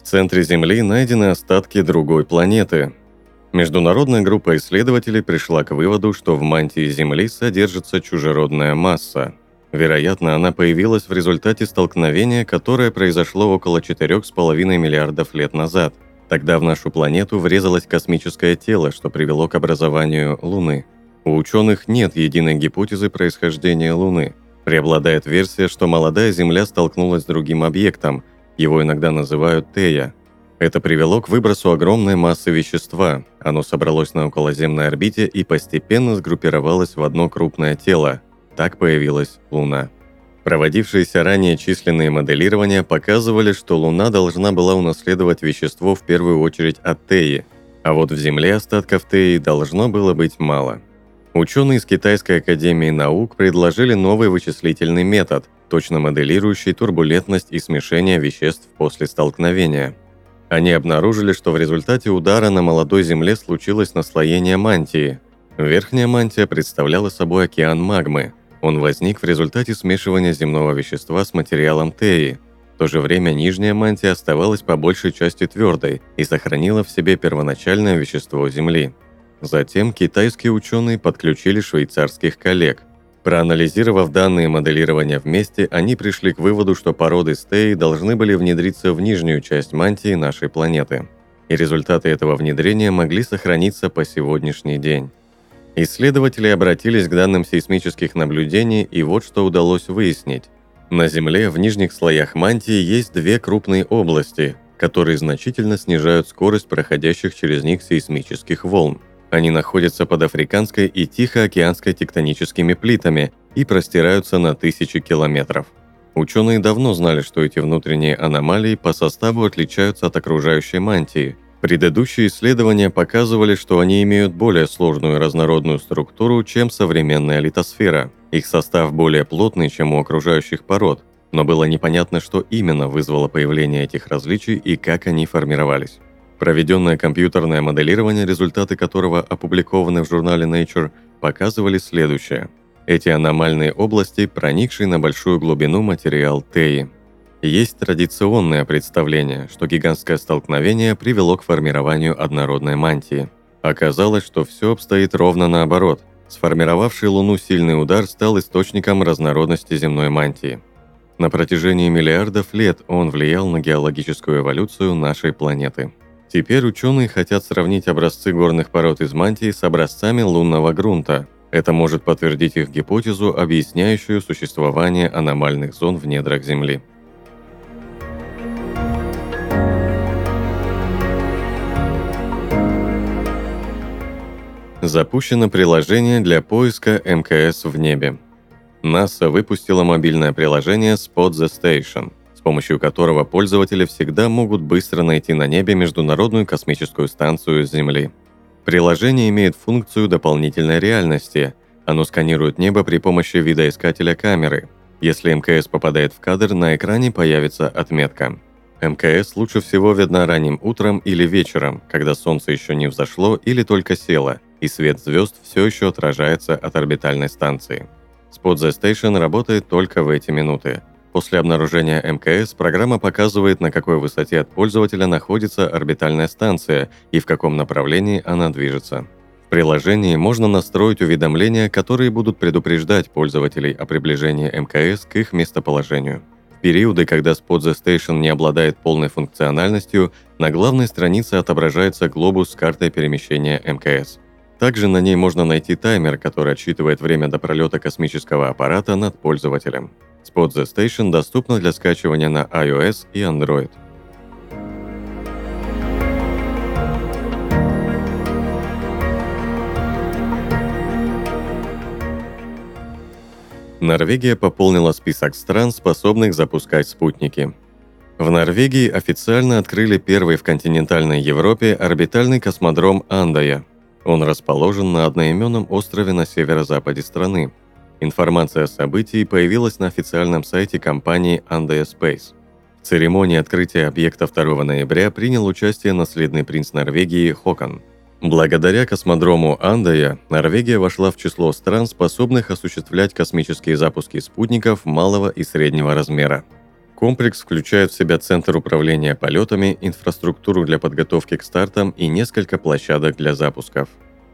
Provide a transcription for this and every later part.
В центре Земли найдены остатки другой планеты. Международная группа исследователей пришла к выводу, что в мантии Земли содержится чужеродная масса. Вероятно, она появилась в результате столкновения, которое произошло около 4,5 миллиардов лет назад. Тогда в нашу планету врезалось космическое тело, что привело к образованию Луны. У ученых нет единой гипотезы происхождения Луны. Преобладает версия, что молодая Земля столкнулась с другим объектом. Его иногда называют Тейя. Это привело к выбросу огромной массы вещества. Оно собралось на околоземной орбите и постепенно сгруппировалось в одно крупное тело. Так появилась Луна. Проводившиеся ранее численные моделирования показывали, что Луна должна была унаследовать вещество в первую очередь от Тейи, а вот в Земле остатков Тейи должно было быть мало. Ученые из Китайской академии наук предложили новый вычислительный метод, точно моделирующий турбулентность и смешение веществ после столкновения. Они обнаружили, что в результате удара на молодой Земле случилось наслоение мантии. Верхняя мантия представляла собой океан магмы. Он возник в результате смешивания земного вещества с материалом Тейи. В то же время нижняя мантия оставалась по большей части твердой и сохранила в себе первоначальное вещество Земли. Затем китайские ученые подключили швейцарских коллег. Проанализировав данные моделирования вместе, они пришли к выводу, что породы Тейи должны были внедриться в нижнюю часть мантии нашей планеты. И результаты этого внедрения могли сохраниться по сегодняшний день. Исследователи обратились к данным сейсмических наблюдений, и вот что удалось выяснить. На Земле в нижних слоях мантии есть две крупные области, которые значительно снижают скорость проходящих через них сейсмических волн. Они находятся под африканской и тихоокеанской тектоническими плитами и простираются на тысячи километров. Ученые давно знали, что эти внутренние аномалии по составу отличаются от окружающей мантии. Предыдущие исследования показывали, что они имеют более сложную и разнородную структуру, чем современная литосфера. Их состав более плотный, чем у окружающих пород, но было непонятно, что именно вызвало появление этих различий и как они формировались. Проведенное компьютерное моделирование, результаты которого опубликованы в журнале Nature, показывали следующее. Эти аномальные области, проникшие на большую глубину материал Тейи. Есть традиционное представление, что гигантское столкновение привело к формированию однородной мантии. Оказалось, что все обстоит ровно наоборот. Сформировавший Луну сильный удар стал источником разнородности земной мантии. На протяжении миллиардов лет он влиял на геологическую эволюцию нашей планеты. Теперь ученые хотят сравнить образцы горных пород из мантии с образцами лунного грунта. Это может подтвердить их гипотезу, объясняющую существование аномальных зон в недрах Земли. Запущено приложение для поиска МКС в небе. НАСА выпустила мобильное приложение Spot the Station, с помощью которого пользователи всегда могут быстро найти на небе Международную космическую станцию с Земли. Приложение имеет функцию дополнительной реальности. Оно сканирует небо при помощи видоискателя камеры. Если МКС попадает в кадр, на экране появится отметка. МКС лучше всего видна ранним утром или вечером, когда солнце еще не взошло или только село, и свет звезд все еще отражается от орбитальной станции. Spot the Station работает только в эти минуты. После обнаружения МКС программа показывает, на какой высоте от пользователя находится орбитальная станция и в каком направлении она движется. В приложении можно настроить уведомления, которые будут предупреждать пользователей о приближении МКС к их местоположению. В периоды, когда Spot the Station не обладает полной функциональностью, на главной странице отображается глобус с картой перемещения МКС. Также на ней можно найти таймер, который отсчитывает время до пролета космического аппарата над пользователем. Spot the Station доступна для скачивания на iOS и Android. Норвегия пополнила список стран, способных запускать спутники. В Норвегии официально открыли первый в континентальной Европе орбитальный космодром Андøya. Он расположен на одноименном острове на северо-западе страны. Информация о событии появилась на официальном сайте компании Andøya Space. В церемонии открытия объекта 2 ноября принял участие наследный принц Норвегии Хокон. Благодаря космодрому Андøya Норвегия вошла в число стран, способных осуществлять космические запуски спутников малого и среднего размера. Комплекс включает в себя центр управления полетами, инфраструктуру для подготовки к стартам и несколько площадок для запусков.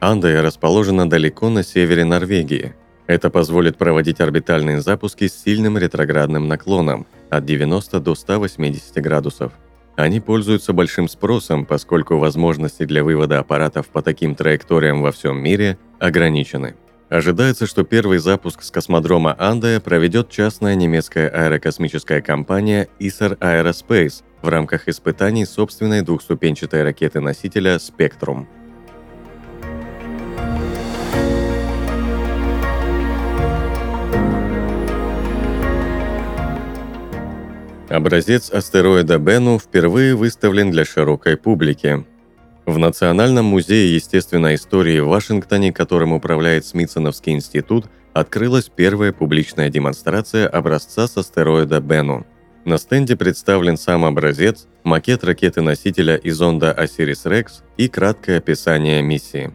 Андøya расположена далеко на севере Норвегии. Это позволит проводить орбитальные запуски с сильным ретроградным наклоном от 90 до 180 градусов. Они пользуются большим спросом, поскольку возможности для вывода аппаратов по таким траекториям во всем мире ограничены. Ожидается, что первый запуск с космодрома Андøya проведет частная немецкая аэрокосмическая компания Isar Aerospace в рамках испытаний собственной двухступенчатой ракеты-носителя «Спектрум». Образец астероида Бену впервые выставлен для широкой публики. В Национальном музее естественной истории в Вашингтоне, которым управляет Смитсоновский институт, открылась первая публичная демонстрация образца с астероида Бену. На стенде представлен сам образец, макет ракеты-носителя и зонда «Асирис-Рекс» и краткое описание миссии.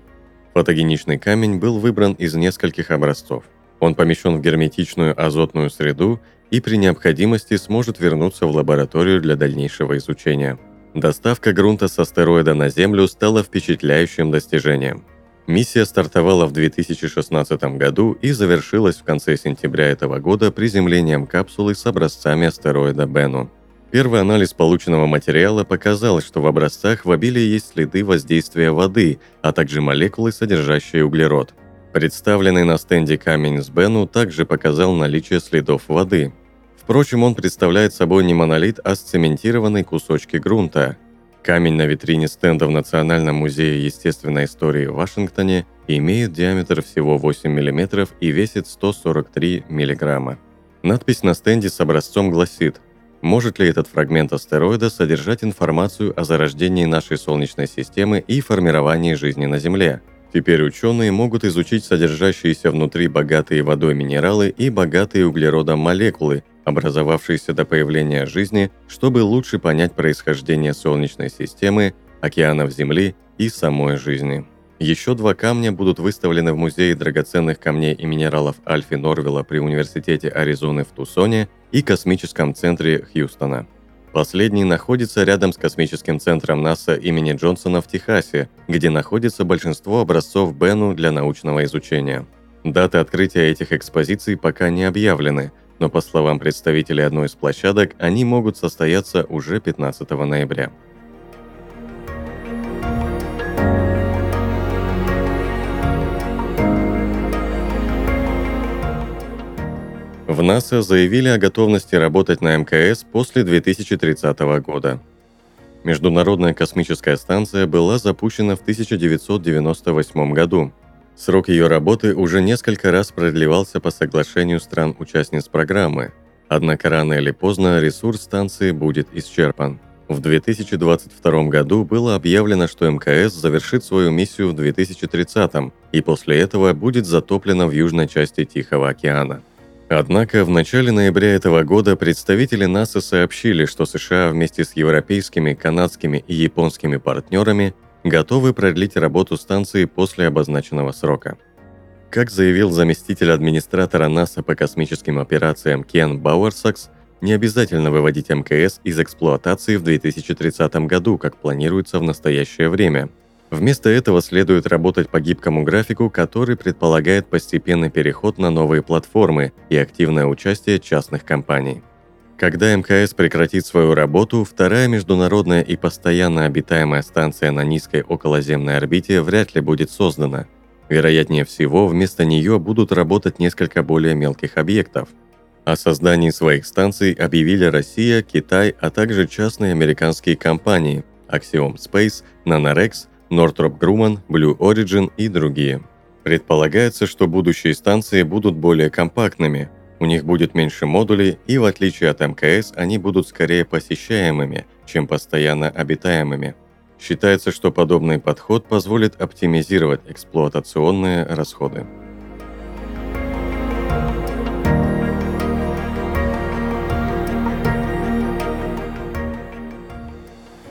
Фотогеничный камень был выбран из нескольких образцов. Он помещен в герметичную азотную среду и при необходимости сможет вернуться в лабораторию для дальнейшего изучения. Доставка грунта с астероида на Землю стала впечатляющим достижением. Миссия стартовала в 2016 году и завершилась в конце сентября этого года приземлением капсулы с образцами астероида Бену. Первый анализ полученного материала показал, что в образцах в обилии есть следы воздействия воды, а также молекулы, содержащие углерод. Представленный на стенде камень с Бену также показал наличие следов воды. Впрочем, он представляет собой не монолит, а сцементированные кусочки грунта. Камень на витрине стенда в Национальном музее естественной истории в Вашингтоне имеет диаметр всего 8 мм и весит 143 мг. Надпись на стенде с образцом гласит: «Может ли этот фрагмент астероида содержать информацию о зарождении нашей Солнечной системы и формировании жизни на Земле?» Теперь ученые могут изучить содержащиеся внутри богатые водой минералы и богатые углеродом молекулы, образовавшиеся до появления жизни, чтобы лучше понять происхождение Солнечной системы, океанов Земли и самой жизни. Еще два камня будут выставлены в Музее драгоценных камней и минералов Альфи Норвилла при Университете Аризоны в Тусоне и Космическом центре Хьюстона. Последний находится рядом с космическим центром НАСА имени Джонсона в Техасе, где находится большинство образцов Бену для научного изучения. Даты открытия этих экспозиций пока не объявлены, но, по словам представителей одной из площадок, они могут состояться уже 15 ноября. В НАСА заявили о готовности работать на МКС после 2030 года. Международная космическая станция была запущена в 1998 году. Срок ее работы уже несколько раз продлевался по соглашению стран-участниц программы. Однако рано или поздно ресурс станции будет исчерпан. В 2022 году было объявлено, что МКС завершит свою миссию в 2030 и после этого будет затоплена в южной части Тихого океана. Однако в начале ноября этого года представители НАСА сообщили, что США вместе с европейскими, канадскими и японскими партнерами готовы продлить работу станции после обозначенного срока. Как заявил заместитель администратора НАСА по космическим операциям Кен Бауэрсакс, не обязательно выводить МКС из эксплуатации в 2030 году, как планируется в настоящее время. Вместо этого следует работать по гибкому графику, который предполагает постепенный переход на новые платформы и активное участие частных компаний. Когда МКС прекратит свою работу, вторая международная и постоянно обитаемая станция на низкой околоземной орбите вряд ли будет создана. Вероятнее всего, вместо нее будут работать несколько более мелких объектов. О создании своих станций объявили Россия, Китай, а также частные американские компании Axiom Space, NanoRex, Northrop Grumman, Blue Origin и другие. Предполагается, что будущие станции будут более компактными, У них будет меньше модулей, и в отличие от МКС, они будут скорее посещаемыми, чем постоянно обитаемыми. Считается, что подобный подход позволит оптимизировать эксплуатационные расходы.